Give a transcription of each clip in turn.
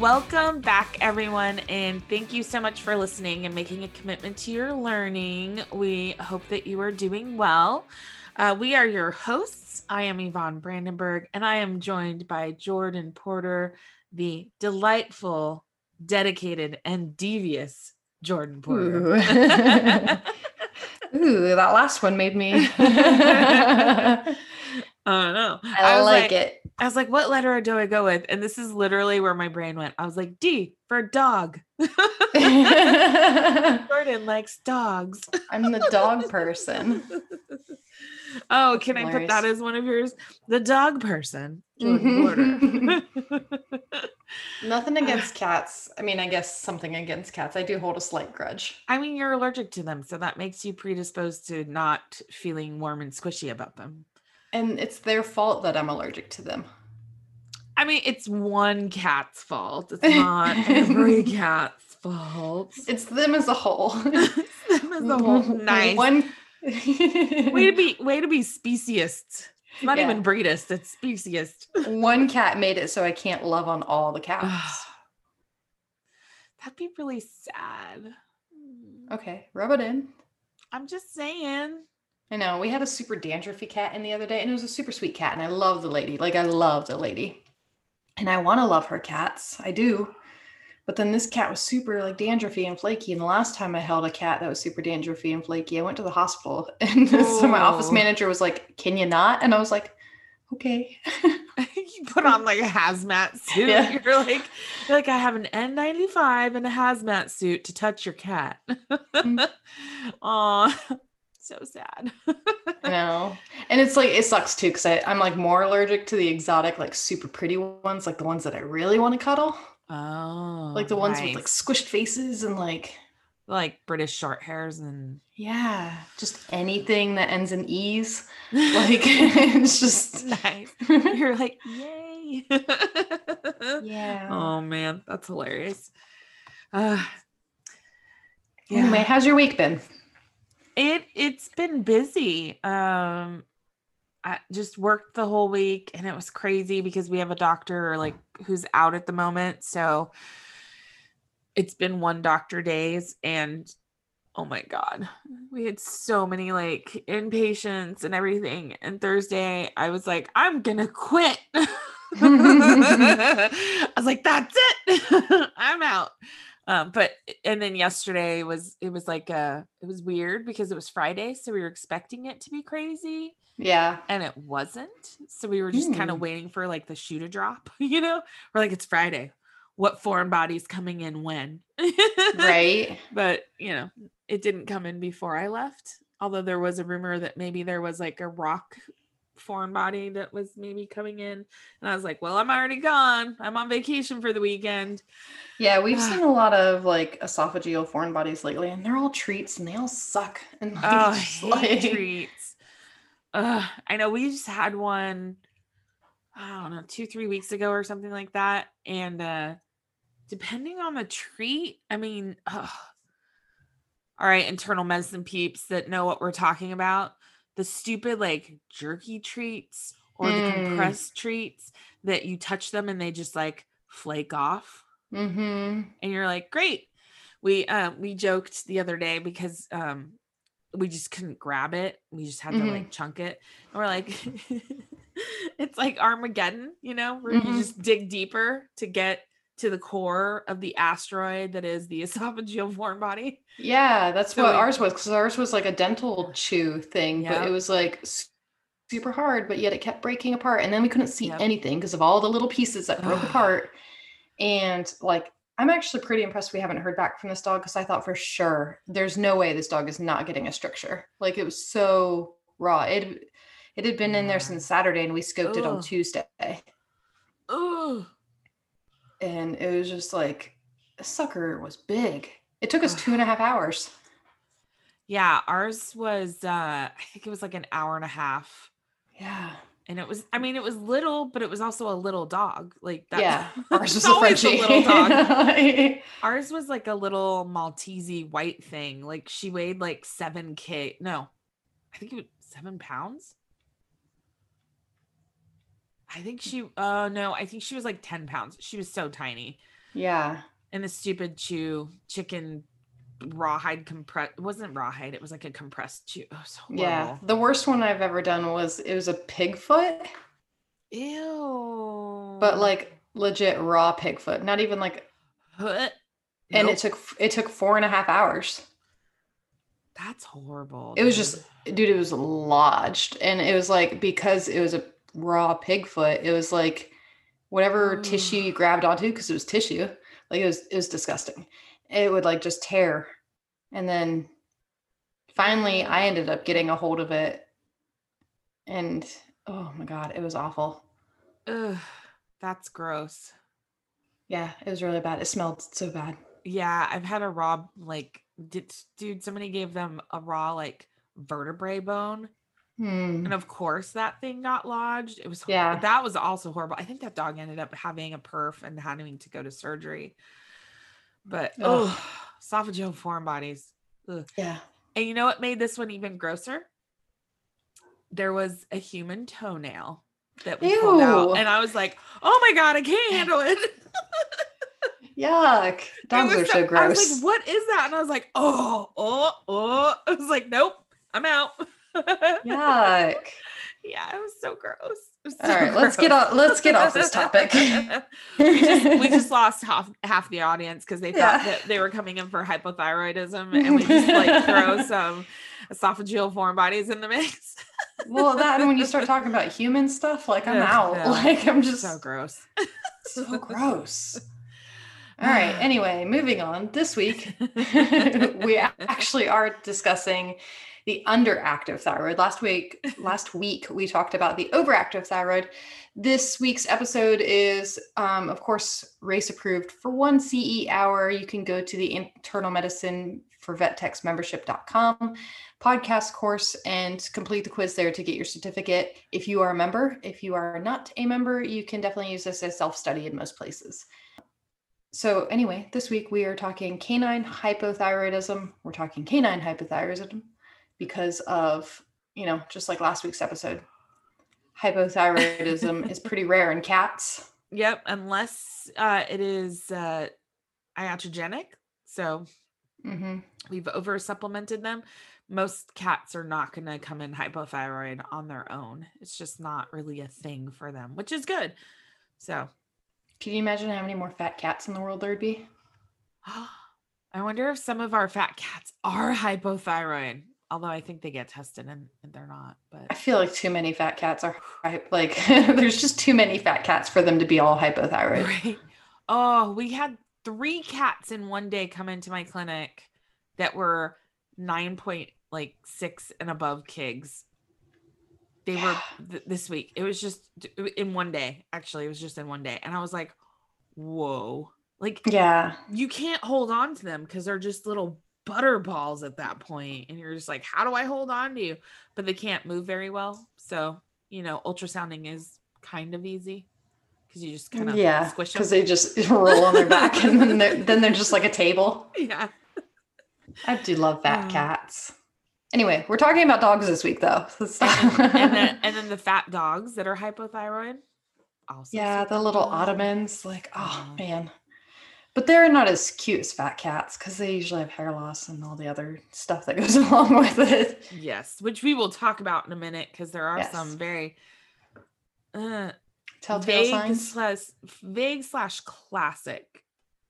Welcome back, everyone, and thank you so much for listening and making a commitment to your learning. We hope that you are doing well. We are your hosts. I am Yvonne Brandenburg, and I am joined by Jordan Porter, the delightful, dedicated, and devious Jordan Porter. Ooh, Ooh, that last one made me... I don't know. I was like it. I was like, what letter do I go with? And this is literally where my brain went. I was like, D for dog. Jordan likes dogs. I'm the dog person. Oh, can I put that as one of yours? The dog person. Jordan Porter. Nothing against cats. I mean, I guess something against cats. I do hold a slight grudge. I mean, you're allergic to them, so that makes you predisposed to not feeling warm and squishy about them. And it's their fault that I'm allergic to them. I mean, it's one cat's fault. It's not every cat's fault. It's them as a whole. Nice. Way to be speciest. It's not even breedist. It's speciest. One cat made it so I can't love on all the cats. That'd be really sad. Okay, rub it in. I'm just saying. I know. We had a super dandruffy cat in the other day, and it was a super sweet cat, and I love the lady. Like, I love the lady, and I want to love her cats. I do. But then this cat was super, like, dandruffy and flaky, and the last time I held a cat that was super dandruffy and flaky, I went to the hospital, and so my office manager was like, can you not? And I was like, okay. You put on, like, a hazmat suit. Yeah. You're like, I have an N95 and a hazmat suit to touch your cat. Aw. So sad. I know. And it's like, it sucks too, because I'm like more allergic to the exotic, like super pretty ones, like the ones that I really want to cuddle. Oh, like the ones with like squished faces and like British short hairs and just anything that ends in ease. Like it's just nice. You're like, yay. Yeah. Oh man, that's hilarious. Anyway, how's your week been? It's been busy. I just worked the whole week, and it was crazy because we have a doctor like who's out at the moment. So it's been one doctor days, and oh my God, we had so many like inpatients and everything. And Thursday I was like, I'm going to quit. I was like, that's it. I'm out. But then yesterday it was weird because it was Friday. So we were expecting it to be crazy. Yeah. And it wasn't. So we were just kind of waiting for like the shoe to drop, you know, we're like, it's Friday. What foreign body's coming in when? Right. But you know, it didn't come in before I left. Although there was a rumor that maybe there was like a rock foreign body that was maybe coming in, and I was like, well, I'm already gone, I'm on vacation for the weekend. Yeah, we've seen a lot of like esophageal foreign bodies lately, and they're all treats and they all suck. And like, oh, I hate treats. I know, we just had one, I don't know, 2-3 weeks ago or something like that, and depending on the treat, I mean, all right, internal medicine peeps that know what we're talking about, the stupid like jerky treats or the compressed treats that you touch them and they just like flake off. Mm-hmm. And you're like, great. We joked the other day because, we just couldn't grab it. We just had to like chunk it. And we're like, it's like Armageddon, you know, where you just dig deeper to get to the core of the asteroid that is the esophageal foreign body. Yeah, that's so what ours was, because ours was like a dental chew thing, but it was like super hard, but yet it kept breaking apart, and then we couldn't see anything because of all the little pieces that broke apart. And like, I'm actually pretty impressed we haven't heard back from this dog, because I thought for sure there's no way this dog is not getting a stricture. Like, it was so raw. It had been in there since Saturday, and we scoped it on Tuesday. Ooh. And it was just like, a sucker was big. It took us 2.5 hours. Yeah, ours was, I think it was like an hour and a half. Yeah. And it was, I mean, it was little, but it was also a little dog. Like that. Yeah. Ours was always a little dog. Ours was like a little Maltese white thing. Like she weighed like 7 kg. No, I think it was 7 pounds. I think she, no, I think she was like 10 pounds. She was so tiny. Yeah. And the stupid chew chicken rawhide compressed, it wasn't rawhide. It was like a compressed chew. It was horrible. Yeah. The worst one I've ever done was, it was a pig foot. Ew. But like legit raw pig foot, not even like, nope. And it took 4.5 hours. That's horrible. It was just, dude, it was lodged. And it was like, because it was a raw pig foot, it was like whatever tissue you grabbed onto, cause it was tissue. Like it was disgusting. It would like just tear. And then finally I ended up getting a hold of it, and oh my God, it was awful. Ugh, that's gross. Yeah. It was really bad. It smelled so bad. Yeah. I've had a raw, like, dude, somebody gave them a raw, like, vertebrae bone. Hmm. And of course that thing got lodged. It was, yeah, that was also horrible. I think that dog ended up having a perf and having to go to surgery. But oh, esophageal foreign bodies. Ugh. Yeah. And you know what made this one even grosser? There was a human toenail that was pulled out, and I was like, "Oh my God, I can't handle it." Yuck! Dogs are so gross. I was like, "What is that?" And I was like, "Oh!" I was like, "Nope, I'm out." Yuck! Yeah, it was so gross. All right, let's get off this topic. we just lost half the audience because they thought that they were coming in for hypothyroidism, and we just like throw some esophageal foreign bodies in the mix. Well, that, and when you start talking about human stuff, like I'm out. No. Like I'm just so gross. So gross. All right. Anyway, moving on. This week we actually are discussing the underactive thyroid. Last week we talked about the overactive thyroid. This week's episode is, of course, race approved for 1 CE hour. You can go to the Internal Medicine for Vet Techs membership.com podcast course and complete the quiz there to get your certificate. If you are a member, if you are not a member, you can definitely use this as self-study in most places. So anyway, this week we are talking canine hypothyroidism. We're talking canine hypothyroidism because of, you know, just like last week's episode, hypothyroidism is pretty rare in cats. Yep. Unless it is iatrogenic. So we've over supplemented them. Most cats are not going to come in hypothyroid on their own. It's just not really a thing for them, which is good. So can you imagine how many more fat cats in the world there'd be? I wonder if some of our fat cats are hypothyroid. Although I think they get tested and they're not, but I feel like too many fat cats are like, there's just too many fat cats for them to be all hypothyroid. Right. Oh, we had 3 cats in one day come into my clinic that were 9.6 and above kgs. They were this week. It was just in one day. Actually, it was just in one day. And I was like, whoa, like, yeah, you can't hold on to them because they're just little butterballs at that point, and you're just like, how do I hold on to you? But they can't move very well, so you know, ultrasounding is kind of easy because you just kind of squish them because they just roll on their back, and then they're just like a table. Yeah, I do love fat cats. Anyway, we're talking about dogs this week though, so and then the fat dogs that are hypothyroid. Also, the little Ottomans, like man. But they're not as cute as fat cats because they usually have hair loss and all the other stuff that goes along with it. Yes, which we will talk about in a minute because there are some very telltale signs. Vague slash classic.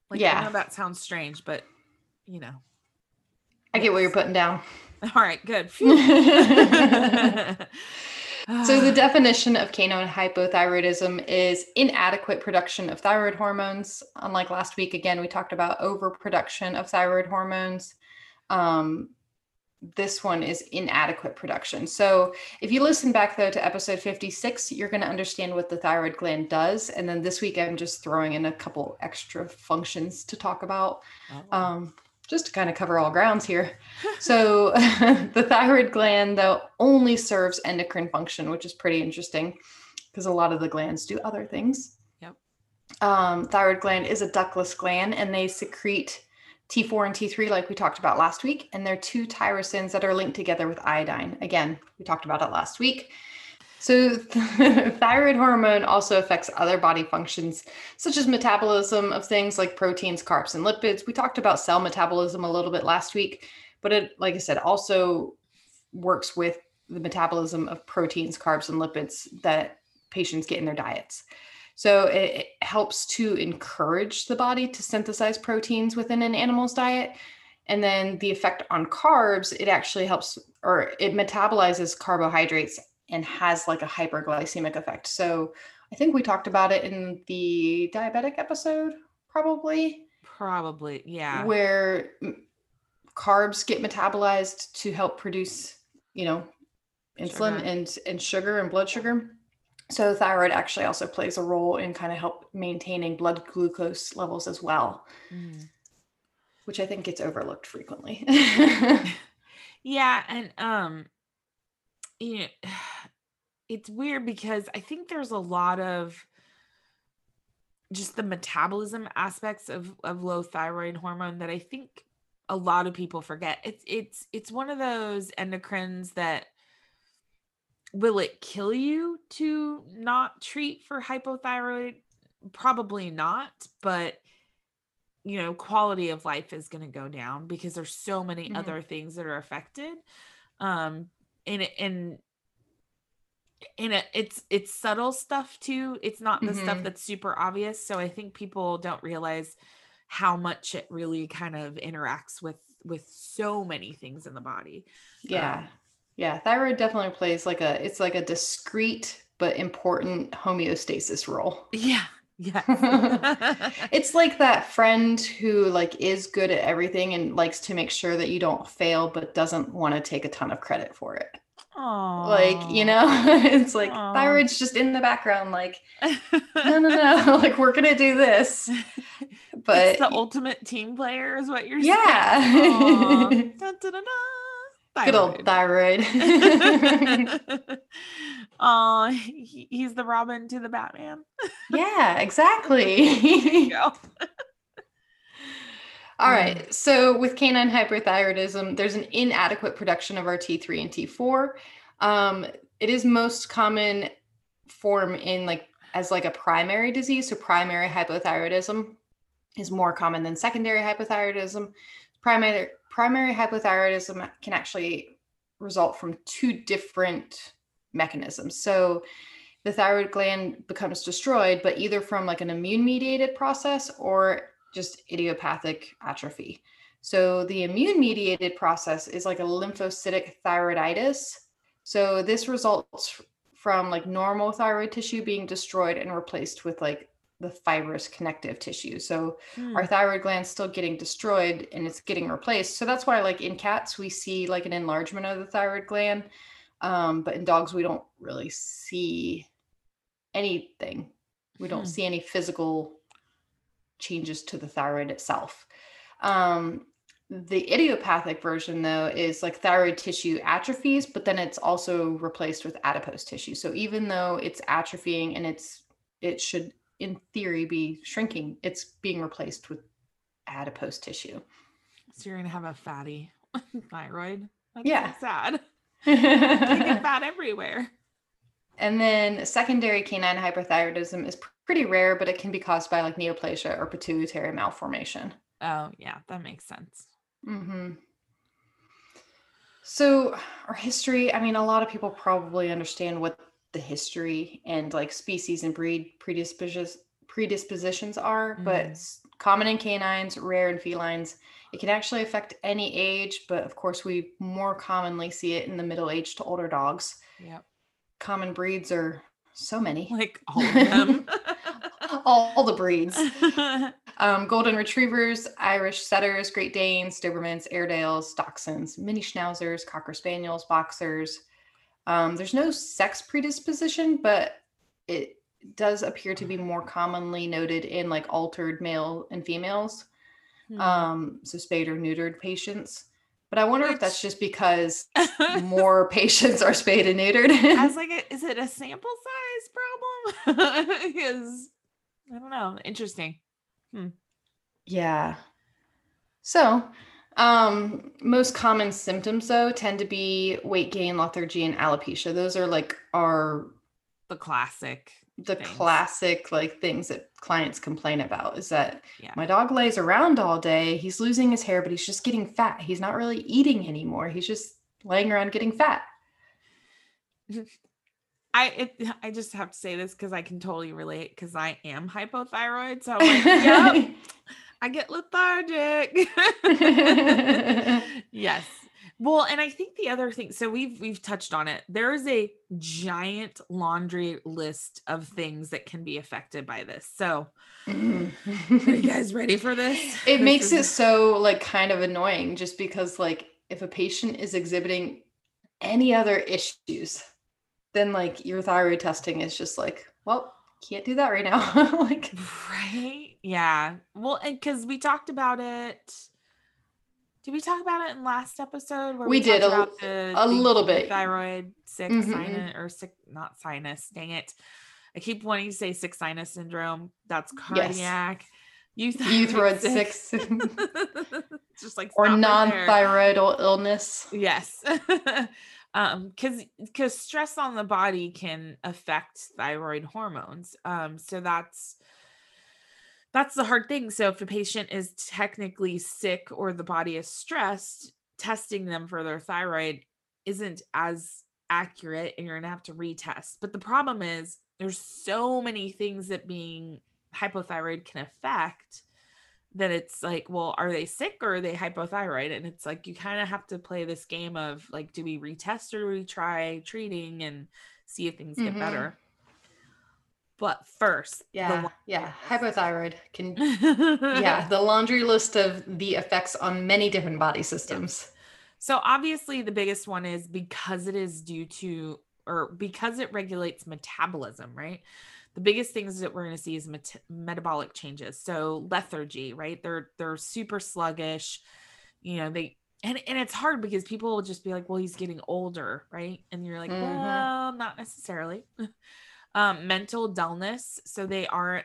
Like, I know that sounds strange, but you know. I get what you're putting down. All right, good. So the definition of canine hypothyroidism is inadequate production of thyroid hormones. Unlike last week, again, we talked about overproduction of thyroid hormones. This one is inadequate production. So if you listen back though to episode 56, you're going to understand what the thyroid gland does. And then this week, I'm just throwing in a couple extra functions to talk about. just to kind of cover all grounds here. So the thyroid gland, though, only serves endocrine function, which is pretty interesting because a lot of the glands do other things. Yep. Thyroid gland is a ductless gland, and they secrete T4 and T3, like we talked about last week. And they're two tyrosines that are linked together with iodine. Again, we talked about it last week. So thyroid hormone also affects other body functions, such as metabolism of things like proteins, carbs, and lipids. We talked about cell metabolism a little bit last week, but it, like I said, also works with the metabolism of proteins, carbs, and lipids that patients get in their diets. So it helps to encourage the body to synthesize proteins within an animal's diet. And then the effect on carbs, it actually helps, or it metabolizes carbohydrates and has like a hyperglycemic effect. So I think we talked about it in the diabetic episode, probably. Probably, yeah. Where carbs get metabolized to help produce, you know, insulin and sugar and blood sugar. So thyroid actually also plays a role in kind of help maintaining blood glucose levels as well, which I think gets overlooked frequently. Yeah. And, you know, it's weird because I think there's a lot of just the metabolism aspects of low thyroid hormone that I think a lot of people forget. It's one of those endocrines that, will it kill you to not treat for hypothyroid? Probably not, but you know, quality of life is going to go down because there's so many other things that are affected. It's subtle stuff too. It's not the stuff that's super obvious. So I think people don't realize how much it really kind of interacts with so many things in the body. Yeah. Yeah, thyroid definitely plays like it's like a discrete but important homeostasis role. Yeah. Yeah. It's like that friend who like is good at everything and likes to make sure that you don't fail, but doesn't want to take a ton of credit for it. Aww. Like, you know, it's like thyroid's just in the background, like, no, like we're going to do this. But it's the ultimate team player is what you're saying. Yeah. Thyroid. Good old thyroid. Oh, he's the Robin to the Batman. Yeah, exactly. There you go. All right. So with canine hyperthyroidism, there's an inadequate production of our T3 and T4. It is most common form in like as like a primary disease. So primary hypothyroidism is more common than secondary hypothyroidism. Primary hypothyroidism can actually result from two different mechanisms. So the thyroid gland becomes destroyed, but either from like an immune-mediated process or just idiopathic atrophy. So the immune-mediated process is like a lymphocytic thyroiditis. So this results from like normal thyroid tissue being destroyed and replaced with like the fibrous connective tissue. So our thyroid gland's still getting destroyed and it's getting replaced. So that's why like in cats, we see like an enlargement of the thyroid gland. But in dogs, we don't really see anything. We don't see any physical changes to the thyroid itself. The idiopathic version though, is like thyroid tissue atrophies, but then it's also replaced with adipose tissue. So even though it's atrophying and it should in theory be shrinking, it's being replaced with adipose tissue. So you're going to have a fatty thyroid. That's sad. You get fat everywhere. And then secondary canine hyperthyroidism is pretty rare, but it can be caused by like neoplasia or pituitary malformation. Oh yeah. That makes sense. So our history, I mean, a lot of people probably understand what the history and like species and breed predispositions are, but common in canines, rare in felines. It can actually affect any age, but of course we more commonly see it in the middle age to older dogs. Yep. Common breeds are so many, like all of them. all the breeds. Golden retrievers, Irish setters, Great Danes, Dobermans, Airedales, Dachshunds, mini schnauzers, Cocker Spaniels, Boxers. There's no sex predisposition, but it does appear to be more commonly noted in like altered male and females. So spayed or neutered patients. But I wonder if that's just because more patients are spayed and neutered. I was like, is it a sample size problem? Because I don't know. Interesting. Yeah. So most common symptoms, though, tend to be weight gain, lethargy, and alopecia. Those are like the classic things that clients complain about is that my dog lays around all day. He's losing his hair, but he's just getting fat. He's not really eating anymore. He's just laying around getting fat. I just have to say this because I can totally relate because I am hypothyroid. So I'm like, yep, I get lethargic. Yes. Well, and I think the other thing, so we've touched on it. There is a giant laundry list of things that can be affected by this. So are you guys ready for this? It makes it so like kind of annoying just because like if a patient is exhibiting any other issues, then like your thyroid testing is just like, well, can't do that right now. Like, right. Yeah. Well, and cause we talked about it. Did we talk about it in last episode? Where we did a little bit. Thyroid, sick sinus, or sick, not sinus. Dang it. I keep wanting to say sick sinus syndrome. That's cardiac. Yes. Euthyroid sick. It's just like, or non-thyroidal illness. Yes. Cause stress on the body can affect thyroid hormones. So that's the hard thing. So if a patient is technically sick or the body is stressed, testing them for their thyroid isn't as accurate and you're going to have to retest. But the problem is there's so many things that being hypothyroid can affect that it's like, well, are they sick or are they hypothyroid? And it's like, you kind of have to play this game of like, do we retest or we try treating and see if things get better? But first, hypothyroid can, the laundry list of the effects on many different body systems. So obviously the biggest one is because it is due to, or because it regulates metabolism, right? The biggest things that we're going to see is metabolic changes. So lethargy, right? They're super sluggish, you know, and it's hard because people will just be like, well, he's getting older, right? And you're like, well, not necessarily. Mental dullness. So they're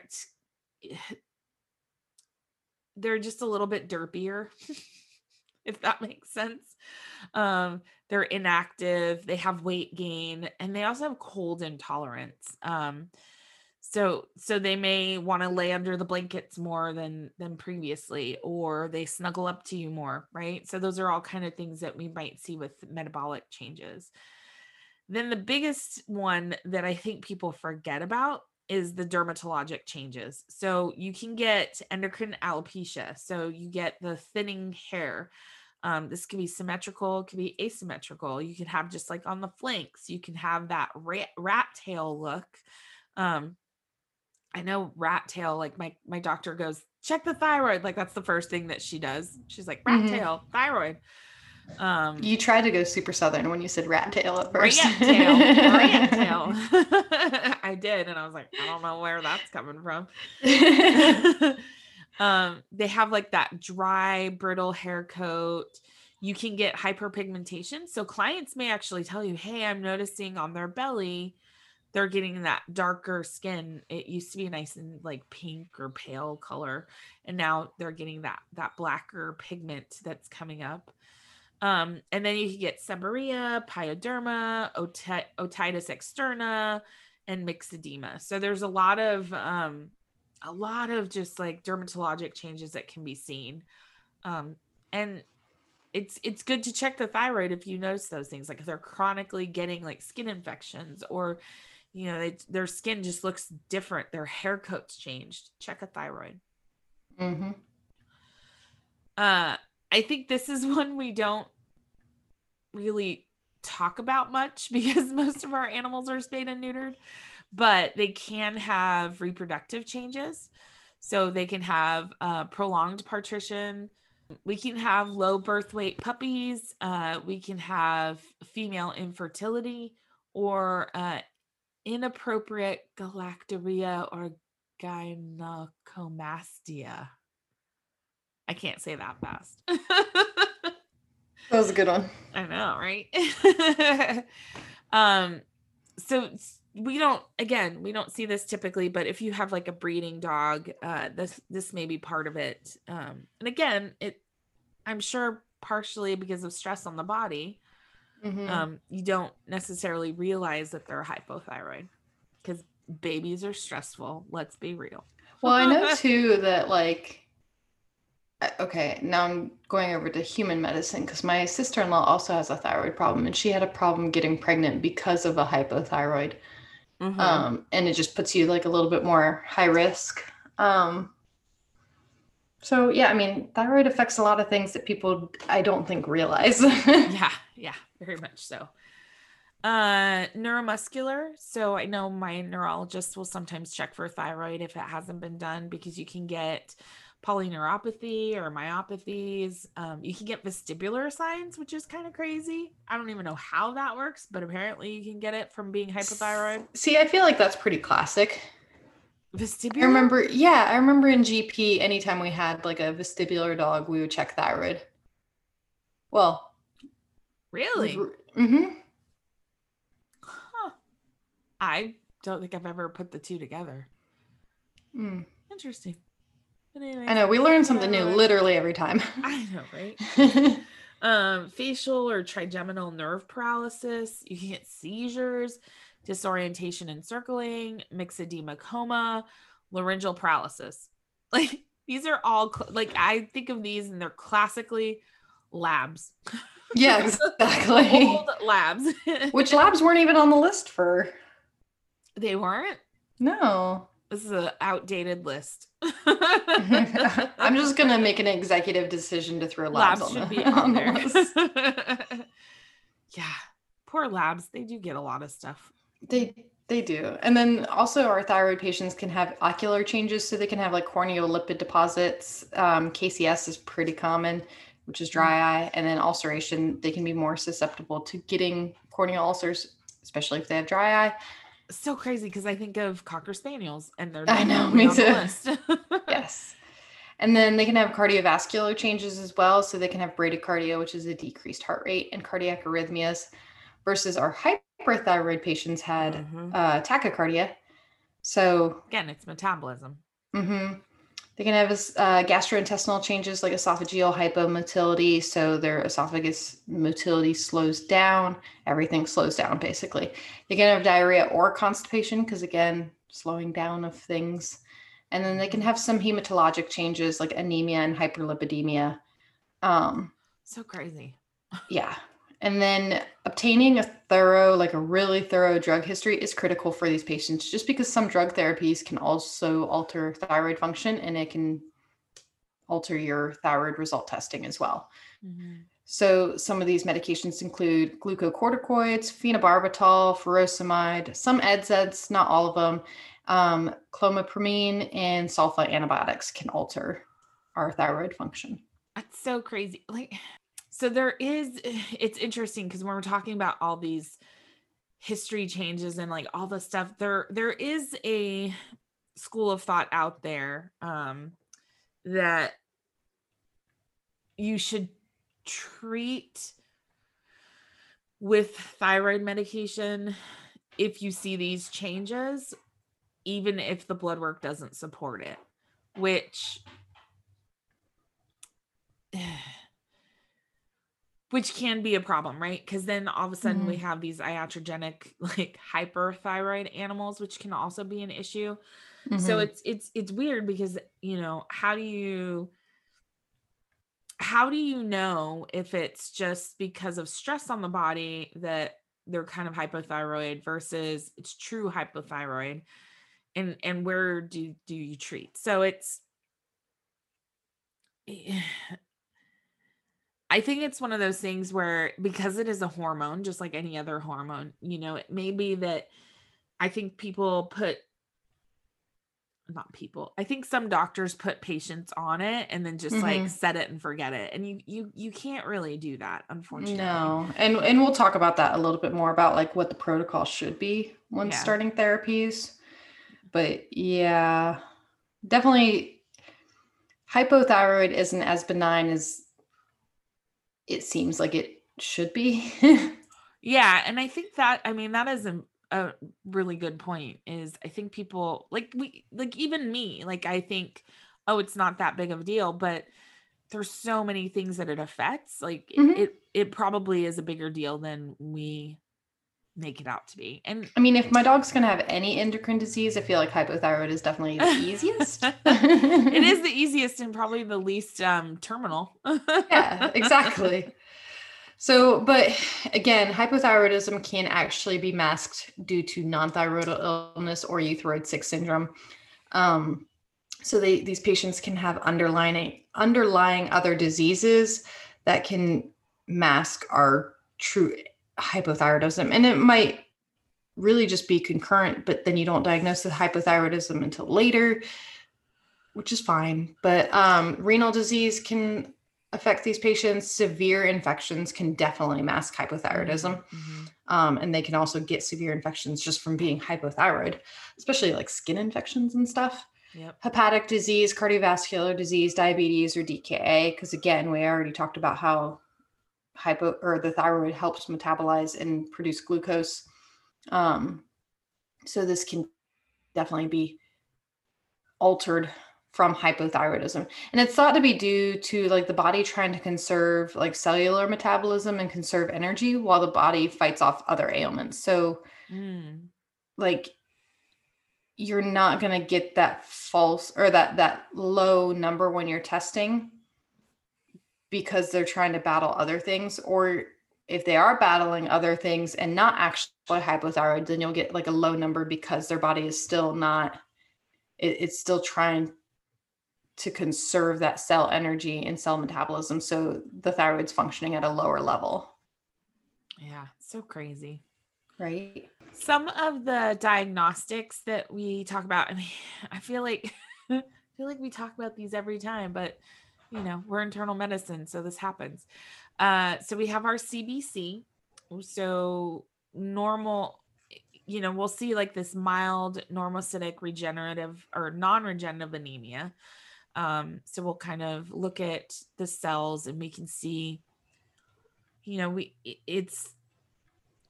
just a little bit derpier, if that makes sense. They're inactive, they have weight gain, and they also have cold intolerance. So they may want to lay under the blankets more than previously, or they snuggle up to you more, right? So those are all kind of things that we might see with metabolic changes. Then the biggest one that I think people forget about is the dermatologic changes. So you can get endocrine alopecia. So you get the thinning hair. This could be symmetrical, could be asymmetrical. You could have just like on the flanks, you can have that rat tail look. I know rat tail, like my doctor goes, check the thyroid. Like that's the first thing that she does. She's like rat tail, thyroid. You tried to go super Southern when you said rat tail at first. Rat tail. I did. And I was like, I don't know where that's coming from. They have like that dry, brittle hair coat. You can get hyperpigmentation. So clients may actually tell you, hey, I'm noticing on their belly, they're getting that darker skin. It used to be nice and like pink or pale color. And now they're getting that blacker pigment that's coming up. And then you can get seborrhea, pyoderma, otitis externa, and myxedema. So there's a lot of just like dermatologic changes that can be seen. And it's good to check the thyroid if you notice those things, like if they're chronically getting like skin infections or, you know, their skin just looks different. Their hair coat's changed. Check a thyroid. I think this is one we don't really talk about much because most of our animals are spayed and neutered, but they can have reproductive changes. So they can have prolonged parturition. We can have low birth weight puppies. We can have female infertility or inappropriate galactorrhea or gynecomastia. I can't say that fast. That was a good one. I know, right? So we don't see this typically, but if you have like a breeding dog, this may be part of it. And again, I'm sure partially because of stress on the body, mm-hmm. You don't necessarily realize that they're hypothyroid because babies are stressful. Let's be real. Well, I know too that like, okay, now I'm going over to human medicine because my sister-in-law also has a thyroid problem, and she had a problem getting pregnant because of a hypothyroid. Mm-hmm. And it just puts you like a little bit more high risk. So yeah, I mean, thyroid affects a lot of things that people, I don't think, realize. Yeah, very much so. Neuromuscular. So I know my neurologist will sometimes check for thyroid if it hasn't been done, because you can get polyneuropathy or myopathies. You can get vestibular signs, which is kind of crazy. I don't even know how that works, but apparently you can get it from being hypothyroid. See, I feel like that's pretty classic. Vestibular? I remember in GP, anytime we had like a vestibular dog, we would check thyroid. Well. Really? Mm-hmm. Huh. I don't think I've ever put the two together. Mm. Interesting. Anyway, I know we learn something new literally every time. I know, right? Facial or trigeminal nerve paralysis. You can get seizures, disorientation and circling, myxedema coma, laryngeal paralysis. Like these are all like I think of these and they're classically labs. Yeah, exactly. Old labs. Which labs weren't even on the list for. They weren't? No. This is an outdated list. I'm just going to make an executive decision to throw labs should be on there. Yeah. Poor labs. They do get a lot of stuff. They do. And then also our thyroid patients can have ocular changes. So they can have like corneal lipid deposits. KCS is pretty common, which is dry eye. And then ulceration, they can be more susceptible to getting corneal ulcers, especially if they have dry eye. So crazy because I think of Cocker Spaniels and they're not on the list. Yes. And then they can have cardiovascular changes as well. So they can have bradycardia, which is a decreased heart rate, and cardiac arrhythmias, versus our hyperthyroid patients had tachycardia. So again, it's metabolism. Mm-hmm. They can have gastrointestinal changes like esophageal hypomotility. So their esophagus motility slows down. Everything slows down, basically. They can have diarrhea or constipation because, again, slowing down of things. And then they can have some hematologic changes like anemia and hyperlipidemia. So crazy. Yeah. And then obtaining a really thorough drug history is critical for these patients, just because some drug therapies can also alter thyroid function, and it can alter your thyroid result testing as well. Mm-hmm. So some of these medications include glucocorticoids, phenobarbital, furosemide, some NSAIDs, not all of them, clomipramine, and sulfa antibiotics can alter our thyroid function. That's so crazy. So it's interesting because when we're talking about all these history changes and like all the stuff, there is a school of thought out there that you should treat with thyroid medication if you see these changes, even if the blood work doesn't support it, which can be a problem, right? Because then all of a sudden we have these iatrogenic, like hyperthyroid animals, which can also be an issue. Mm-hmm. So it's weird because, you know, how do you know if it's just because of stress on the body that they're kind of hypothyroid versus it's true hypothyroid, and where do you treat? So I think it's one of those things where, because it is a hormone, just like any other hormone, you know, it may be that I think some doctors put patients on it and then just like set it and forget it. And you can't really do that, unfortunately. No. And we'll talk about that a little bit more about like what the protocol should be when starting therapies, but yeah, definitely hypothyroid isn't as benign as it seems like it should be. Yeah. And I think that, I mean, that is a really good point, is I think people even me, I think, oh, it's not that big of a deal, but there's so many things that it affects. It probably is a bigger deal than we make it out to be. And I mean, if my dog's going to have any endocrine disease, I feel like hypothyroid is definitely the easiest. It is the easiest and probably the least terminal. Yeah, exactly. So, but again, hypothyroidism can actually be masked due to non-thyroidal illness or euthyroid 6 syndrome. So these patients can have underlying other diseases that can mask our true hypothyroidism. And it might really just be concurrent, but then you don't diagnose with hypothyroidism until later, which is fine. But renal disease can affect these patients. Severe infections can definitely mask hypothyroidism. Mm-hmm. And they can also get severe infections just from being hypothyroid, especially like skin infections and stuff. Yep. Hepatic disease, cardiovascular disease, diabetes, or DKA. Because again, we already talked about how the thyroid helps metabolize and produce glucose. So this can definitely be altered from hypothyroidism. And it's thought to be due to the body trying to conserve cellular metabolism and conserve energy while the body fights off other ailments. So you're not going to get that false or that low number when you're testing, because they're trying to battle other things. Or if they are battling other things and not actually hypothyroid, then you'll get a low number because their body is still not, it's still trying to conserve that cell energy and cell metabolism. So the thyroid's functioning at a lower level. Yeah. So crazy. Right. Some of the diagnostics that we talk about, I mean, I feel like we talk about these every time, but we're internal medicine, so this happens. So we have our CBC. So normal, we'll see this mild normocytic regenerative or non-regenerative anemia. So we'll kind of look at the cells and we can see,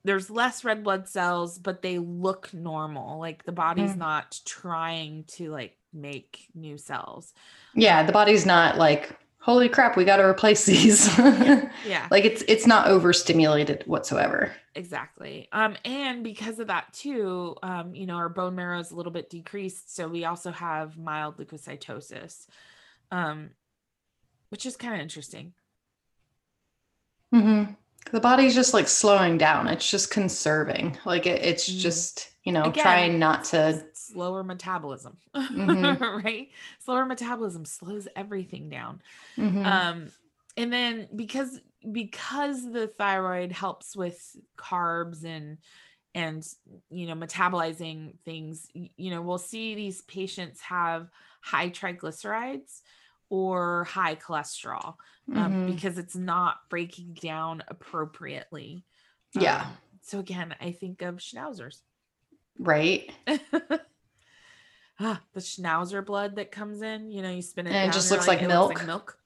there's less red blood cells, but they look normal. The body's not trying to make new cells. Yeah. The body's not holy crap, we got to replace these. Yeah. It's not overstimulated whatsoever. Exactly. And because of that too, our bone marrow is a little bit decreased. So we also have mild leukocytosis, which is kind of interesting. Mm-hmm. The body's just slowing down. It's just conserving. It's just, again, trying not to. Slower metabolism, mm-hmm. Right? Slower metabolism slows everything down. Mm-hmm. And then because the thyroid helps with carbs and, metabolizing things, we'll see these patients have high triglycerides or high cholesterol, mm-hmm. because it's not breaking down appropriately. Yeah. So again, I think of schnauzers. Right. The schnauzer blood that comes in, you spin it. And down, it just looks like milk.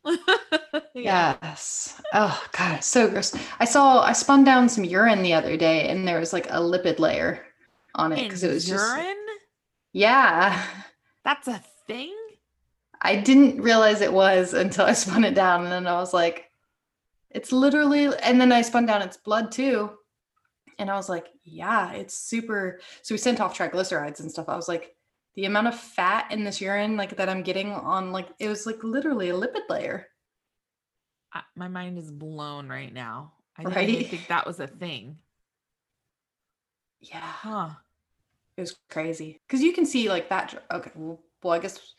Yeah. Yes. Oh God. It's so gross. I spun down some urine the other day and there was a lipid layer on it. Cause it was urine? Yeah. That's a thing. I didn't realize it was until I spun it down. And then I was it's literally, and then I spun down its blood too. And I was yeah, it's super. So we sent off triglycerides and stuff. I was the amount of fat in this urine, that I'm getting on, it was literally a lipid layer. My mind is blown right now. I didn't think that was a thing. Yeah. Huh. It was crazy. Cause you can see that. Okay. Well, I guess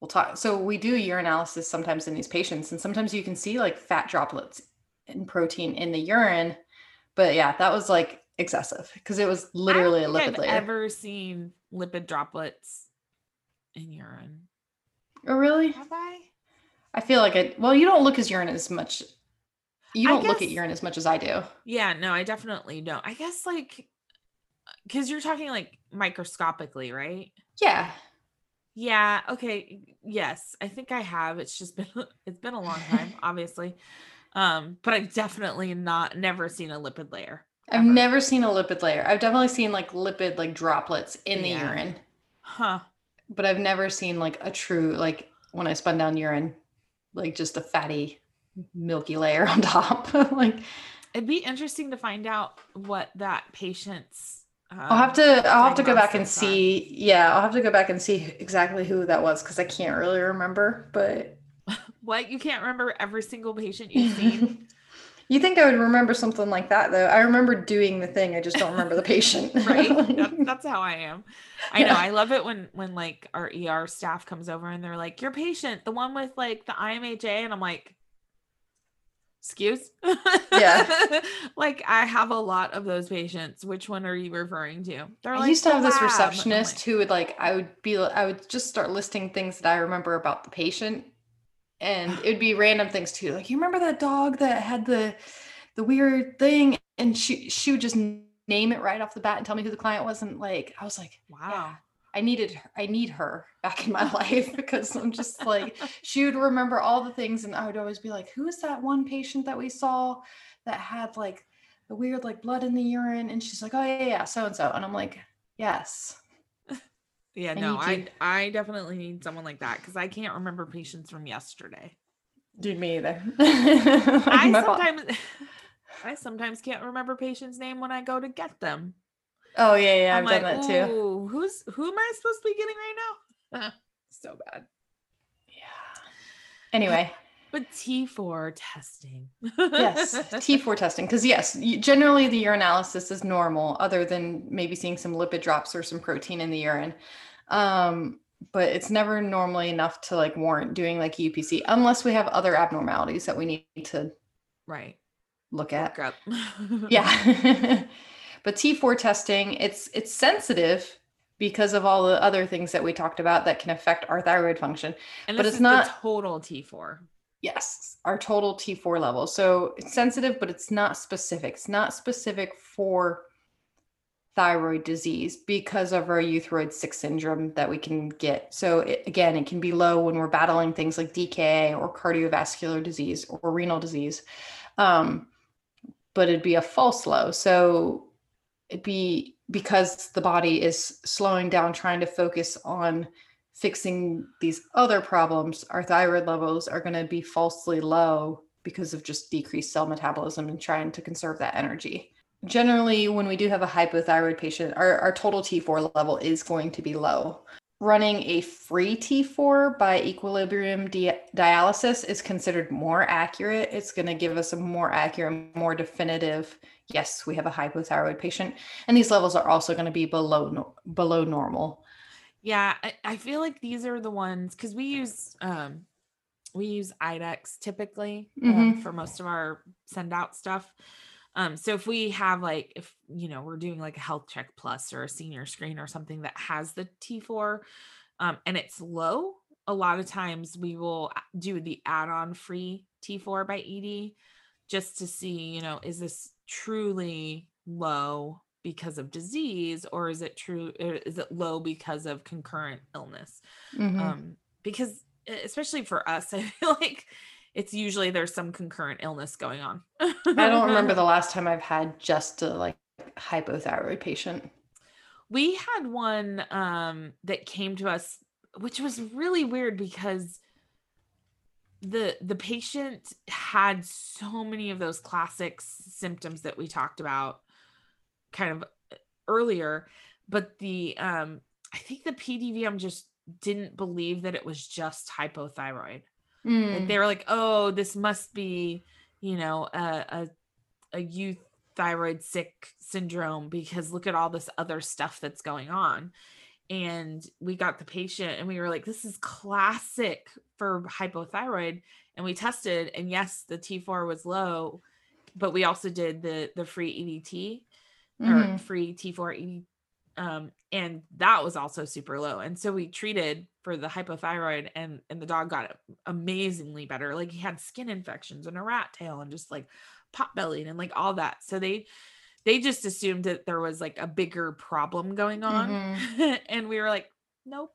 we'll talk. So we do urinalysis sometimes in these patients, and sometimes you can see fat droplets and protein in the urine. But yeah, that was excessive because it was literally a lipid layer. I've never seen lipid droplets in urine. Oh, really? Have I? I feel you don't look at urine as much. You don't look at urine as much as I do. Yeah, no, I definitely don't. I guess because you're talking microscopically, right? Yeah. Yeah. Okay. Yes. I think I have. It's been a long time, obviously. But I've definitely never seen a lipid layer. Ever. I've never seen a lipid layer. I've definitely seen like lipid, like droplets in the urine. Huh. But I've never seen like a true, like when I spun down urine, like just a fatty milky layer on top. Like it'd be interesting to find out what that patient's I'll have to go back and see. Yeah. I'll have to go back and see exactly who that was. 'Cause I can't really remember, but what? You can't remember every single patient you've seen? You think I would remember something like that, though. I remember doing the thing. I just don't remember the patient. Right? That's how I am. I know. I love it when like our ER staff comes over and they're like, your patient, the one with like the IMHA. And I'm like, excuse? Yeah. Like I have a lot of those patients. Which one are you referring to? They're like, I used to have this receptionist who would like, I would just start listing things that I remember about the patient. And it would be random things too. Like, you remember that dog that had the weird thing? And she would just name it right off the bat and tell me who the client was. And like, I was like, wow, yeah, I need her back in my life, because I'm just like, she would remember all the things. And I would always be like, who is that one patient that we saw that had like the weird, like blood in the urine? And she's like, oh yeah, so-and-so. And I'm like, yes. Yeah, no, I definitely need someone like that, because I can't remember patients from yesterday. Dude, me either. I sometimes can't remember patients' name when I go to get them. Oh yeah, I'm I've done that too. Who am I supposed to be getting right now? So bad. Yeah. Anyway. But T4 testing. Yes, T4 testing. Because yes, generally the urinalysis is normal, other than maybe seeing some lipid drops or some protein in the urine. But it's never normally enough to like warrant doing like UPC, unless we have other abnormalities that we need to look at. Look up. Yeah. But T4 testing, it's sensitive because of all the other things that we talked about that can affect our thyroid function. And but it's not the total T4. Yes, our total T4 level. So it's sensitive, but it's not specific. It's not specific for thyroid disease because of our euthyroid 6 syndrome that we can get. So it can be low when we're battling things like DKA or cardiovascular disease or renal disease. But it'd be a false low. So it'd be because the body is slowing down, trying to focus on fixing these other problems, our thyroid levels are going to be falsely low because of just decreased cell metabolism and trying to conserve that energy. Generally, when we do have a hypothyroid patient, our total T4 level is going to be low. Running a free T4 by equilibrium dialysis is considered more accurate. It's going to give us a more accurate, more definitive, yes, we have a hypothyroid patient. And these levels are also going to be below normal. Yeah, I feel like these are the ones, because we use IDEXX typically for most of our send out stuff. So if we have like, if, you know, we're doing like a Health Check Plus or a senior screen or something that has the T4 and it's low, a lot of times we will do the add-on free T4 by ED just to see, you know, is this truly low because of disease, or is it true? Is it low because of concurrent illness? Because especially for us, I feel like it's usually there's some concurrent illness going on. I don't remember the last time I've had just a like hypothyroid patient. We had one that came to us, which was really weird because the patient had so many of those classic symptoms that we talked about kind of earlier, but the, I think the PDVM just didn't believe that it was just hypothyroid. And they were like, oh, this must be, you know, a euthyroid 6 syndrome, because look at all this other stuff that's going on. And we got the patient and we were like, this is classic for hypothyroid. And we tested, and yes, the T4 was low, but we also did the free EDT. Or free T4 ED, and that was also super low. And so we treated for the hypothyroid, and the dog got amazingly better. Like, he had skin infections and a rat tail and just like pot bellied and like all that. So they just assumed that there was like a bigger problem going on. And we were like, nope,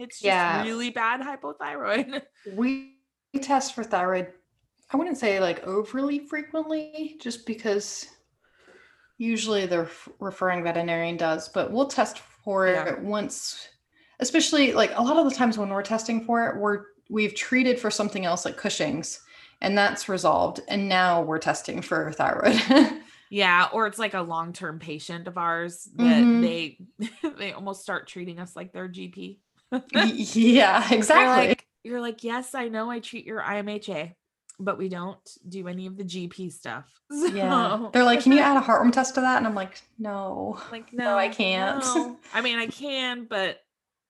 It's just really bad hypothyroid. We test for thyroid, I wouldn't say like overly frequently, just because usually the referring veterinarian does, but we'll test for it once, especially like a lot of the times when we're testing for it, we've treated for something else like Cushing's, and that's resolved. And now we're testing for thyroid. Yeah. Or it's like a long-term patient of ours that they almost start treating us like their GP. Yeah, exactly. You're like, yes, I know I treat your IMHA, but we don't do any of the GP stuff. So. Yeah. They're like, can you add a heartworm test to that? And I'm like, no, I can't. No. I mean, I can, but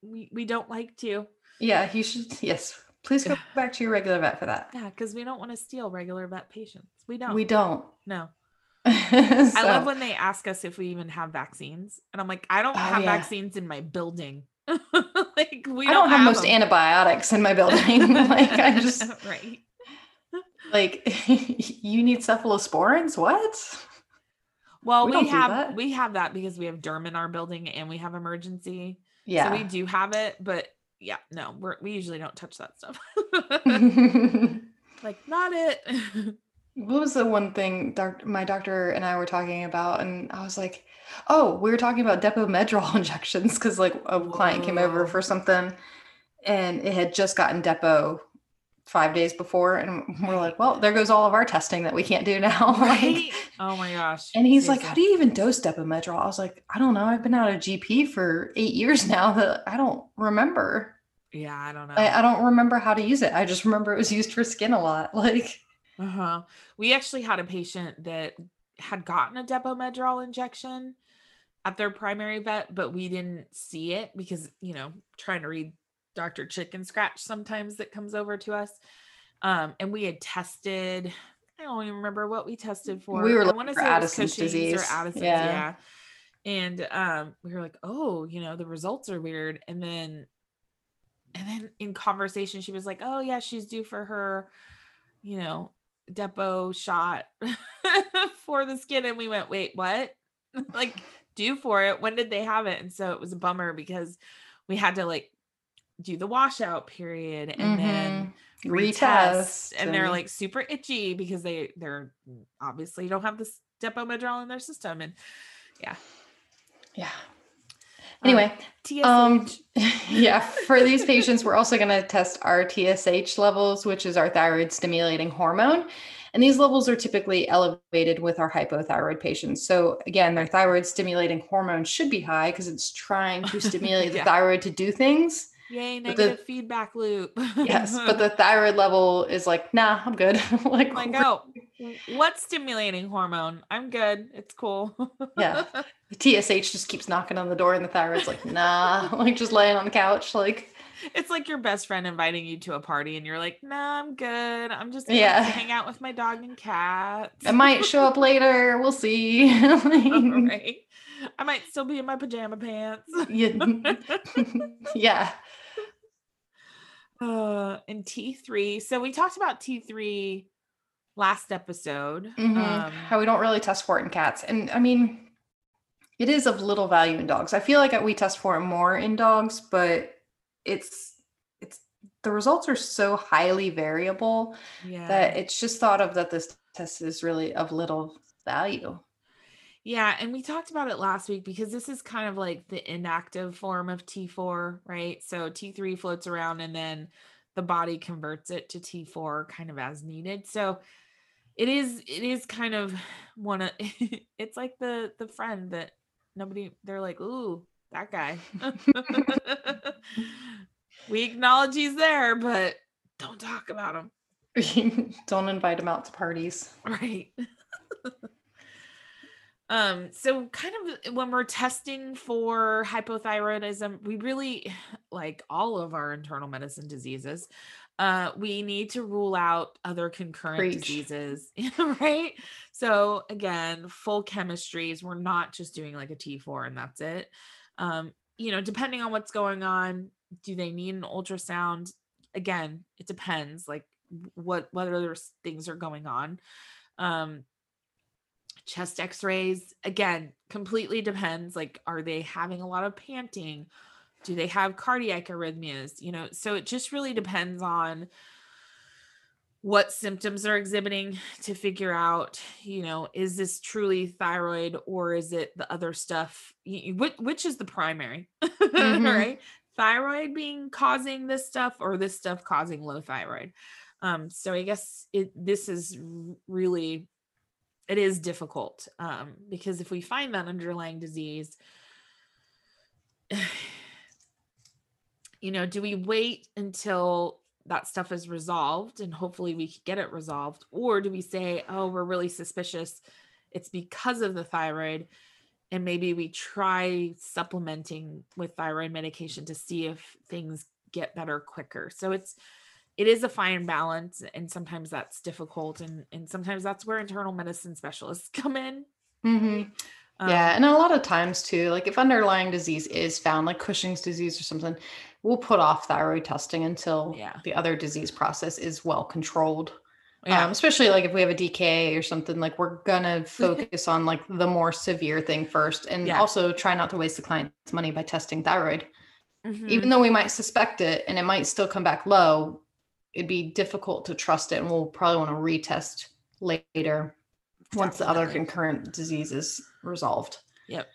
we don't like to. Yeah. You should. Yes. Please go back to your regular vet for that. Yeah. Cause we don't want to steal regular vet patients. We don't. No. I love when they ask us if we even have vaccines, and I'm like, I don't have vaccines in my building. Like I don't have most antibiotics in my building. Like I just, right. Like you need cephalosporins. What? Well, we have that because we have derm in our building and we have emergency. Yeah. So we do have it, but yeah, no, we usually don't touch that stuff. Like not it. What was the one thing my doctor and I were talking about? And I was like, oh, we were talking about Depo-Medrol injections. Cause like a client came over for something and it had just gotten Depo 5 days before. And we're like, well, there goes all of our testing that we can't do now. Right? Like, oh my gosh. And he's like, how do you even dose Depo-Medrol? I was like, I don't know. I've been out of GP for 8 years now that I don't remember. Yeah. I don't know. I don't remember how to use it. I just remember it was used for skin a lot. Like, uh-huh. We actually had a patient that had gotten a Depo-Medrol injection at their primary vet, but we didn't see it because, you know, trying to read Dr. Chicken Scratch sometimes that comes over to us. And we had tested, I don't even remember what we tested for. We were looking for Addison's disease. Or Addison's, yeah. And we were like, oh, you know, the results are weird. And then in conversation, she was like, oh yeah, she's due for her, you know, Depo shot for the skin. And we went, wait, what? Like due for it? When did they have it? And so it was a bummer because we had to like do the washout period and then retest. And they're like super itchy because they're obviously don't have this Depo-Medrol in their system. And yeah. Yeah. Anyway, TSH. For these patients, we're also going to test our TSH levels, which is our thyroid stimulating hormone. And these levels are typically elevated with our hypothyroid patients. So again, their thyroid stimulating hormone should be high because it's trying to stimulate the thyroid to do things. Yay, negative feedback loop. Yes, but the thyroid level is like, nah, I'm good. like oh, what's stimulating hormone? I'm good. It's cool. Yeah. The TSH just keeps knocking on the door and the thyroid's like, nah, like just laying on the couch. Like it's like your best friend inviting you to a party and you're like, nah, I'm good. I'm just going to hang out with my dog and cat. I might show up later. We'll see. Like, all right. I might still be in my pajama pants. Yeah. And T3. So we talked about T3 last episode. How we don't really test for it in cats. And I mean, it is of little value in dogs. I feel like we test for it more in dogs, but it's the results are so highly variable that it's just thought of that this test is really of little value. Yeah. And we talked about it last week because this is kind of like the inactive form of T4, right? So T3 floats around and then the body converts it to T4 kind of as needed. So it is kind of one of, it's like the friend that they're like, ooh, that guy. We acknowledge he's there, but don't talk about him. Don't invite him out to parties. Right. So kind of when we're testing for hypothyroidism, we really, like all of our internal medicine diseases, we need to rule out other concurrent diseases, right? So again, full chemistries, we're not just doing like a T4 and that's it. You know, depending on what's going on, do they need an ultrasound? Again, it depends like what other things are going on. Chest x-rays, again, completely depends. Like, are they having a lot of panting? Do they have cardiac arrhythmias? You know, so it just really depends on what symptoms are exhibiting to figure out, you know, is this truly thyroid or is it the other stuff? Which is the primary, mm-hmm. right? Thyroid being causing this stuff or this stuff causing low thyroid. So I guess it is difficult, because if we find that underlying disease, you know, do we wait until that stuff is resolved and hopefully we could get it resolved? Or do we say, oh, we're really suspicious, it's because of the thyroid, and maybe we try supplementing with thyroid medication to see if things get better quicker. So it is a fine balance, and sometimes that's difficult, and sometimes that's where internal medicine specialists come in. Mm-hmm. Yeah. And a lot of times too, like if underlying disease is found, like Cushing's disease or something, we'll put off thyroid testing until the other disease process is well controlled. Yeah. Especially like if we have a DKA or something, like we're going to focus on like the more severe thing first, and also try not to waste the client's money by testing thyroid. Mm-hmm. Even though we might suspect it and it might still come back low, it'd be difficult to trust it, and we'll probably want to retest later. Once the other concurrent disease is resolved. Yep.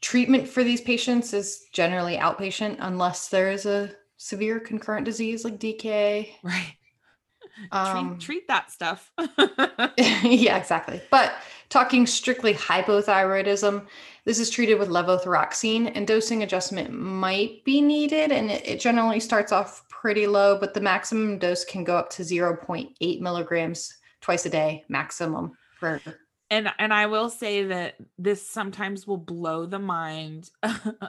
Treatment for these patients is generally outpatient unless there is a severe concurrent disease like DKA. Right. Treat that stuff. Yeah, exactly. But talking strictly hypothyroidism, this is treated with levothyroxine, and dosing adjustment might be needed. And it generally starts off pretty low, but the maximum dose can go up to 0.8 milligrams twice a day maximum. And I will say that this sometimes will blow the mind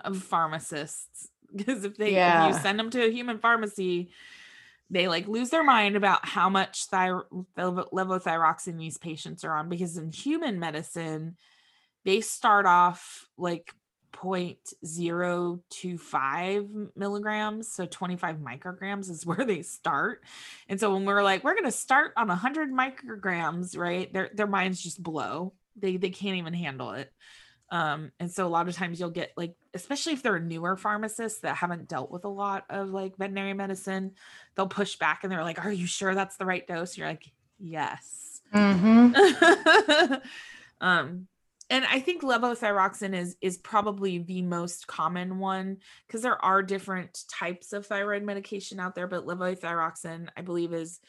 of pharmacists, because if you send them to a human pharmacy, they like lose their mind about how much levothyroxine these patients are on, because in human medicine, they start off like 0.025 milligrams. So 25 micrograms is where they start. And so when we're like, we're going to start on 100 micrograms, right? Their minds just blow. They can't even handle it. And so a lot of times you'll get like, especially if they're newer pharmacists that haven't dealt with a lot of like veterinary medicine, they'll push back and they're like, are you sure that's the right dose? And you're like, yes. Mm-hmm. And I think levothyroxine is probably the most common one, because there are different types of thyroid medication out there, but levothyroxine, I believe, is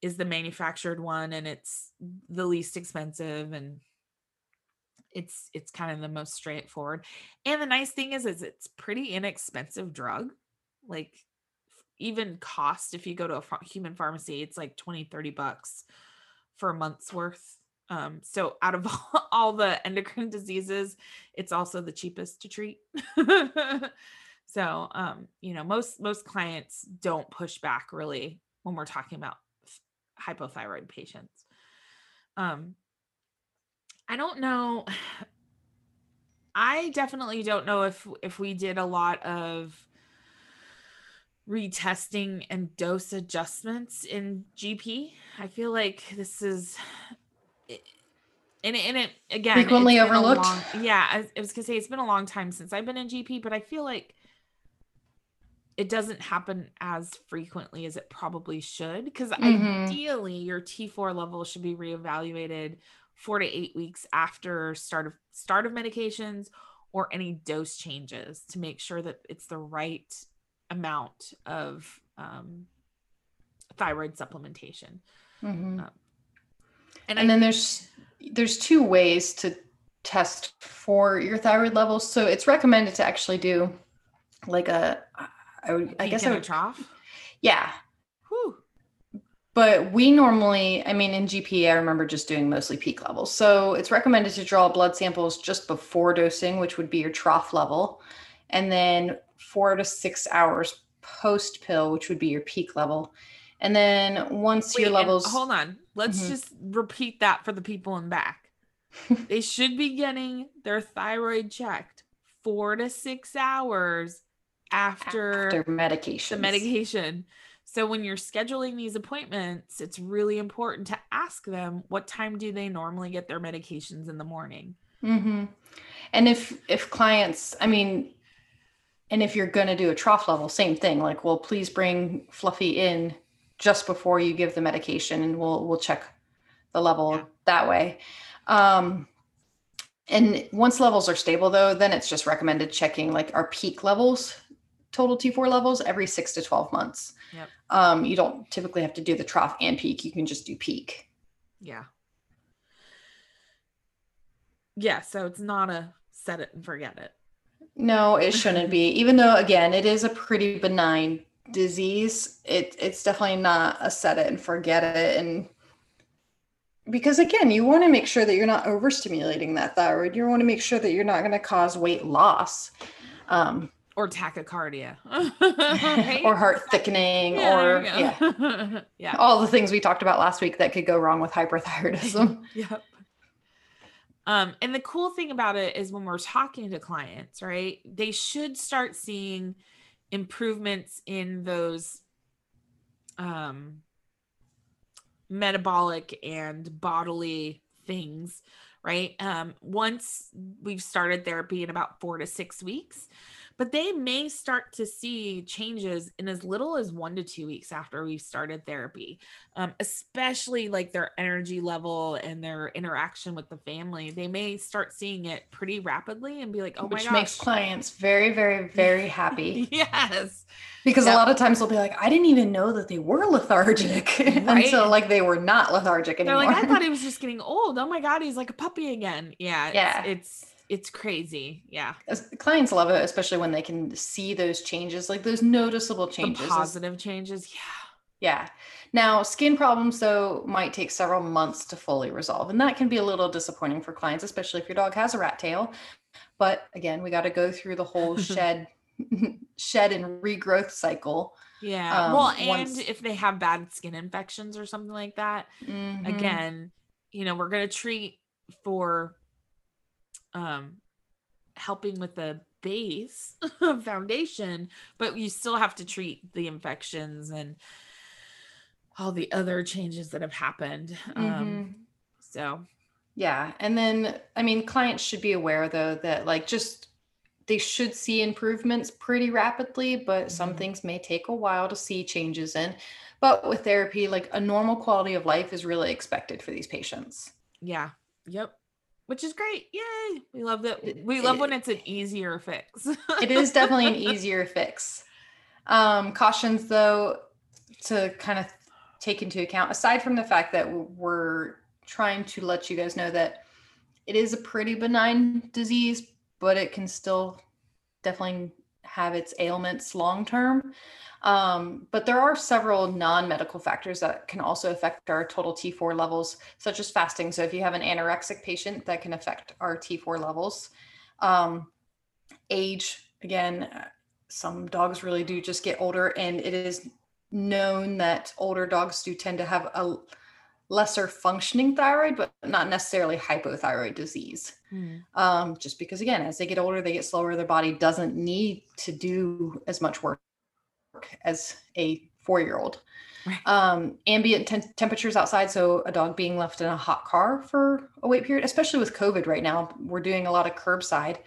the manufactured one, and it's the least expensive, and it's kind of the most straightforward. And the nice thing is it's pretty inexpensive drug. Like even cost, if you go to a human pharmacy, it's like $20-$30 for a month's worth. So out of all the endocrine diseases, it's also the cheapest to treat. So, you know, most clients don't push back really when we're talking about hypothyroid patients. I don't know. I definitely don't know if we did a lot of retesting and dose adjustments in GP. I feel like this is... And it again, frequently overlooked. I was gonna say it's been a long time since I've been in GP, but I feel like it doesn't happen as frequently as it probably should, because ideally your T4 level should be reevaluated 4 to 8 weeks after start of medications or any dose changes to make sure that it's the right amount of thyroid supplementation. Mm-hmm. And then there's two ways to test for your thyroid levels. So it's recommended to actually do like a trough. Yeah. Whew. But we normally, I mean, in GP, I remember just doing mostly peak levels. So it's recommended to draw blood samples just before dosing, which would be your trough level. And then 4 to 6 hours post pill, which would be your peak level. And then once your levels... Hold on. Let's just repeat that for the people in back. They should be getting their thyroid checked 4 to 6 hours after medication. So when you're scheduling these appointments, it's really important to ask them, what time do they normally get their medications in the morning? Mm-hmm. And if clients, I mean, And if you're going to do a trough level, same thing, like, well, please bring Fluffy in just before you give the medication and we'll check the level that way. And once levels are stable though, then it's just recommended checking like our peak levels, total T4 levels every 6 to 12 months. Yep. You don't typically have to do the trough and peak. You can just do peak. Yeah. Yeah. So it's not a set it and forget it. No, it shouldn't be, even though again, it is a pretty benign disease. It's definitely not a set it and forget it. And because again, you want to make sure that you're not overstimulating that thyroid. You want to make sure that you're not going to cause weight loss, or tachycardia, right? Or heart thickening, yeah, all the things we talked about last week that could go wrong with hyperthyroidism. Yep. And the cool thing about it is when we're talking to clients, right, they should start seeing improvements in those, metabolic and bodily things, right? Once we've started therapy in about 4 to 6 weeks, but they may start to see changes in as little as 1 to 2 weeks after we've started therapy, especially like their energy level and their interaction with the family. They may start seeing it pretty rapidly and be like, oh my gosh. Which makes clients very, very, very happy. Yes. Because a lot of times they'll be like, I didn't even know that they were lethargic. Right? And so like they were not lethargic anymore. They're like, I thought he was just getting old. Oh my God, he's like a puppy again. Yeah. It's crazy. Yeah. Clients love it, especially when they can see those changes, like those noticeable changes, the positive changes. Yeah. Yeah. Now skin problems though might take several months to fully resolve. And that can be a little disappointing for clients, especially if your dog has a rat tail. But again, we got to go through the whole shed and regrowth cycle. Yeah. Well, and if they have bad skin infections or something like that, again, you know, we're going to treat for helping with the base foundation, but you still have to treat the infections and all the other changes that have happened. Yeah. And then, I mean, clients should be aware though, that like, just, they should see improvements pretty rapidly, but some things may take a while to see changes in, but with therapy, like a normal quality of life is really expected for these patients. Yeah. Yep. Which is great. Yay. We love that. We love when it's an easier fix. It is definitely an easier fix. Cautions though, to kind of take into account, aside from the fact that we're trying to let you guys know that it is a pretty benign disease, but it can still definitely have its ailments long-term. But there are several non-medical factors that can also affect our total T4 levels, such as fasting. So if you have an anorexic patient, that can affect our T4 levels. Age, again, some dogs really do just get older, and it is known that older dogs do tend to have a lesser functioning thyroid, but not necessarily hypothyroid disease. Just because again, as they get older, they get slower. Their body doesn't need to do as much work as a 4-year-old. Right. Ambient temperatures outside. So a dog being left in a hot car for a wait period, especially with COVID right now, we're doing a lot of curbside.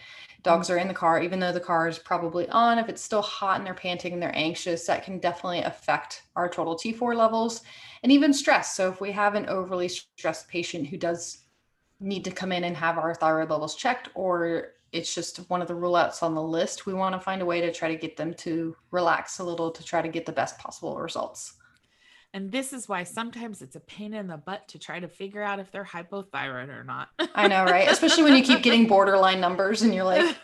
Dogs are in the car, even though the car is probably on, if it's still hot and they're panting and they're anxious, that can definitely affect our total T4 levels and even stress. So if we have an overly stressed patient who does need to come in and have our thyroid levels checked, or it's just one of the rule outs on the list, we want to find a way to try to get them to relax a little to try to get the best possible results. And this is why sometimes it's a pain in the butt to try to figure out if they're hypothyroid or not. I know, right? Especially when you keep getting borderline numbers and you're like,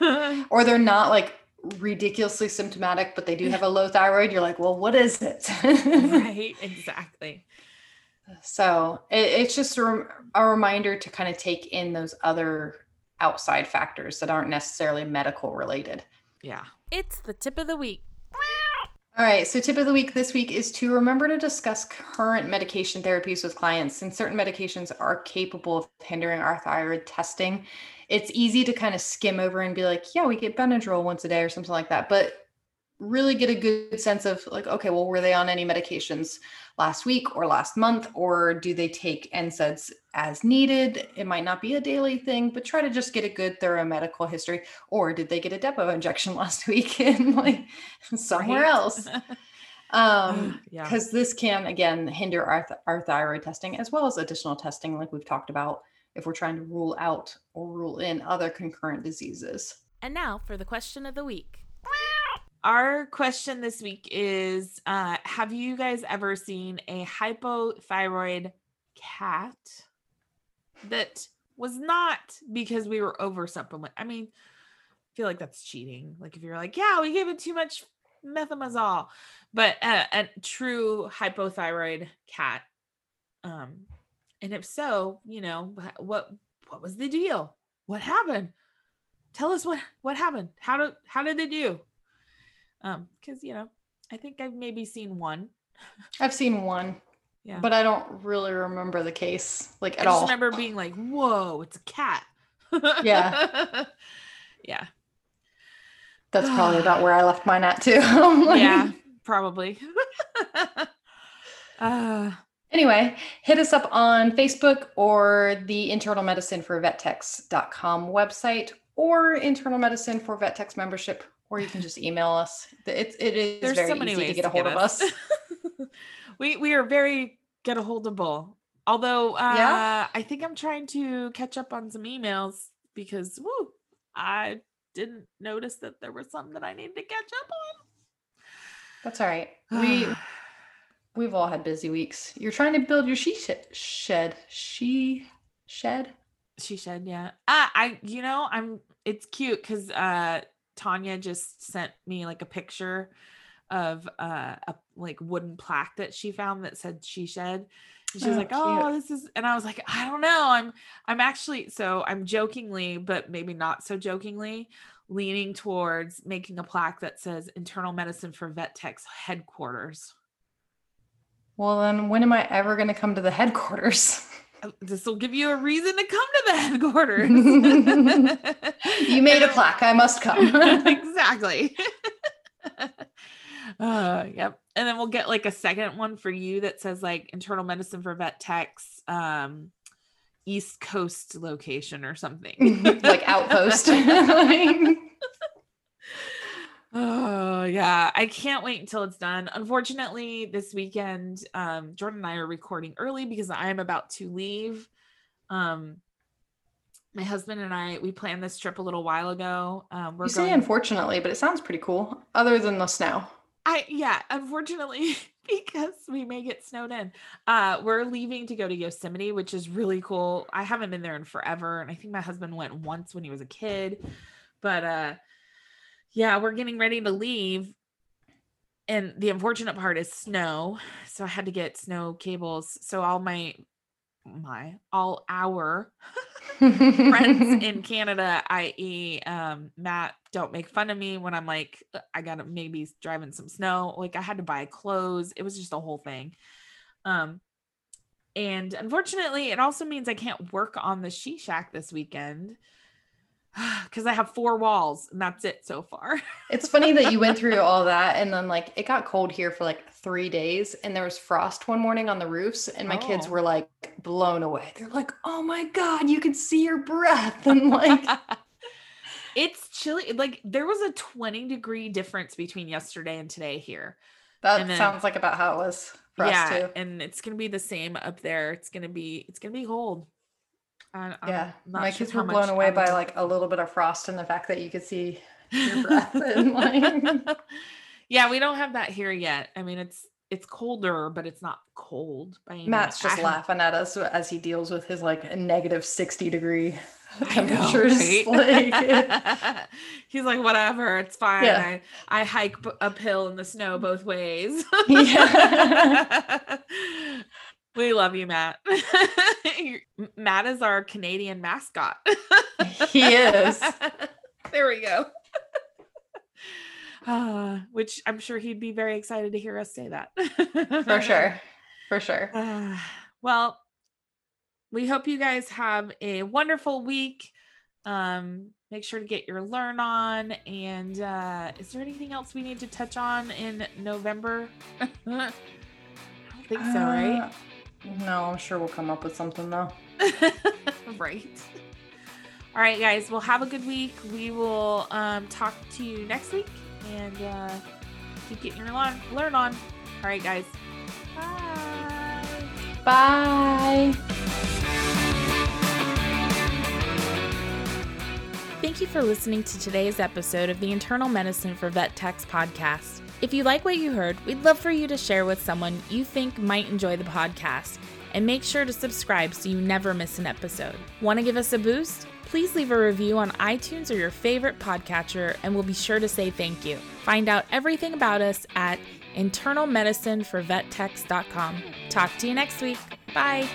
or they're not like ridiculously symptomatic, but they do have a low thyroid. You're like, well, what is it? Right, exactly. So it's just a reminder to kind of take in those other outside factors that aren't necessarily medical related. Yeah. It's the tip of the week. All right. So tip of the week this week is to remember to discuss current medication therapies with clients, since certain medications are capable of hindering our thyroid testing. It's easy to kind of skim over and be like, yeah, we get Benadryl once a day or something like that. But really get a good sense of like, okay, well, were they on any medications last week or last month, or do they take NSAIDs as needed? It might not be a daily thing, but try to just get a good thorough medical history. Or did they get a Depo injection last week and like somewhere else? Because this can, again, hinder our thyroid testing, as well as additional testing, like we've talked about, if we're trying to rule out or rule in other concurrent diseases. And now for the question of the week. Our question this week is, have you guys ever seen a hypothyroid cat that was not because we were over supplement? I mean, I feel like that's cheating. Like if you're like, yeah, we gave it too much methimazole, but a true hypothyroid cat. And if so, you know, what was the deal? What happened? Tell us what happened. How did they do? Cause you know, I think I've maybe seen one. I've seen one, yeah, but I don't really remember the case like at all. I just remember being like, whoa, it's a cat. Yeah. Yeah. That's probably about where I left mine at too. Like, yeah, probably. Anyway, hit us up on Facebook or the internalmedicineforvettex.com website or Internal Medicine for Vet Techs membership, or you can just email us. It is There's very so many easy ways to get a hold of us. We are very get a holdable. Although, I think I'm trying to catch up on some emails because I didn't notice that there were some that I needed to catch up on. That's all right. We've all had busy weeks. You're trying to build your she shed. Yeah. It's cute. Cause, Tanya just sent me like a picture of a like wooden plaque that she found that said she shed. And she's like, cute. Oh, this is, and I was like, I don't know. I'm actually, so I'm jokingly, but maybe not so jokingly, leaning towards making a plaque that says Internal Medicine for Vet Tech's headquarters. Well, then when am I ever going to come to the headquarters? This will give you a reason to come to the headquarters. You made a plaque. I must come. Exactly. Yep. And then we'll get like a second one for you that says like Internal Medicine for Vet Tech's East Coast location or something. Like outpost. Oh yeah. I can't wait until it's done. Unfortunately, this weekend, Jordan and I are recording early because I am about to leave. My husband and I, we planned this trip a little while ago. You say unfortunately, but it sounds pretty cool other than the snow. Unfortunately, because we may get snowed in. We're leaving to go to Yosemite, which is really cool. I haven't been there in forever. And I think my husband went once when he was a kid, but, yeah, we're getting ready to leave. And the unfortunate part is snow. So I had to get snow cables. So all our friends in Canada, i.e. Matt, don't make fun of me when I'm like, I gotta maybe drive in some snow. Like I had to buy clothes. It was just a whole thing. And unfortunately it also means I can't work on the She Shack this weekend, because I have four walls and that's it so far. It's funny that you went through all that. And then like, it got cold here for like 3 days and there was frost one morning on the roofs and my kids were like blown away. They're like, oh my God, you can see your breath. And like, it's chilly. Like there was a 20-degree difference between yesterday and today here. Sounds like about how it was for us too. And it's going to be the same up there. It's going to be cold. My kids were blown away by like a little bit of frost and the fact that you could see your breath. And like, yeah, we don't have that here yet. I mean, it's colder, but it's not cold. Matt's just laughing at us as he deals with his like negative 60-degree temperatures. Know, right? Like, he's like, whatever, it's fine. Yeah. I hike uphill in the snow both ways. Yeah. We love you, Matt. Matt is our Canadian mascot. He is. There we go. Which I'm sure he'd be very excited to hear us say that. For sure. Well, we hope you guys have a wonderful week. Make sure to get your learn on. And is there anything else we need to touch on in November? I don't think so, right? No, I'm sure we'll come up with something though. Right. All right, guys. Well, have a good week. We will talk to you next week, and keep getting your learn on. All right, guys. Bye. Bye. Thank you for listening to today's episode of the Internal Medicine for Vet Techs podcast. If you like what you heard, we'd love for you to share with someone you think might enjoy the podcast. And make sure to subscribe so you never miss an episode. Want to give us a boost? Please leave a review on iTunes or your favorite podcatcher, and we'll be sure to say thank you. Find out everything about us at internalmedicineforvettechs.com. Talk to you next week. Bye.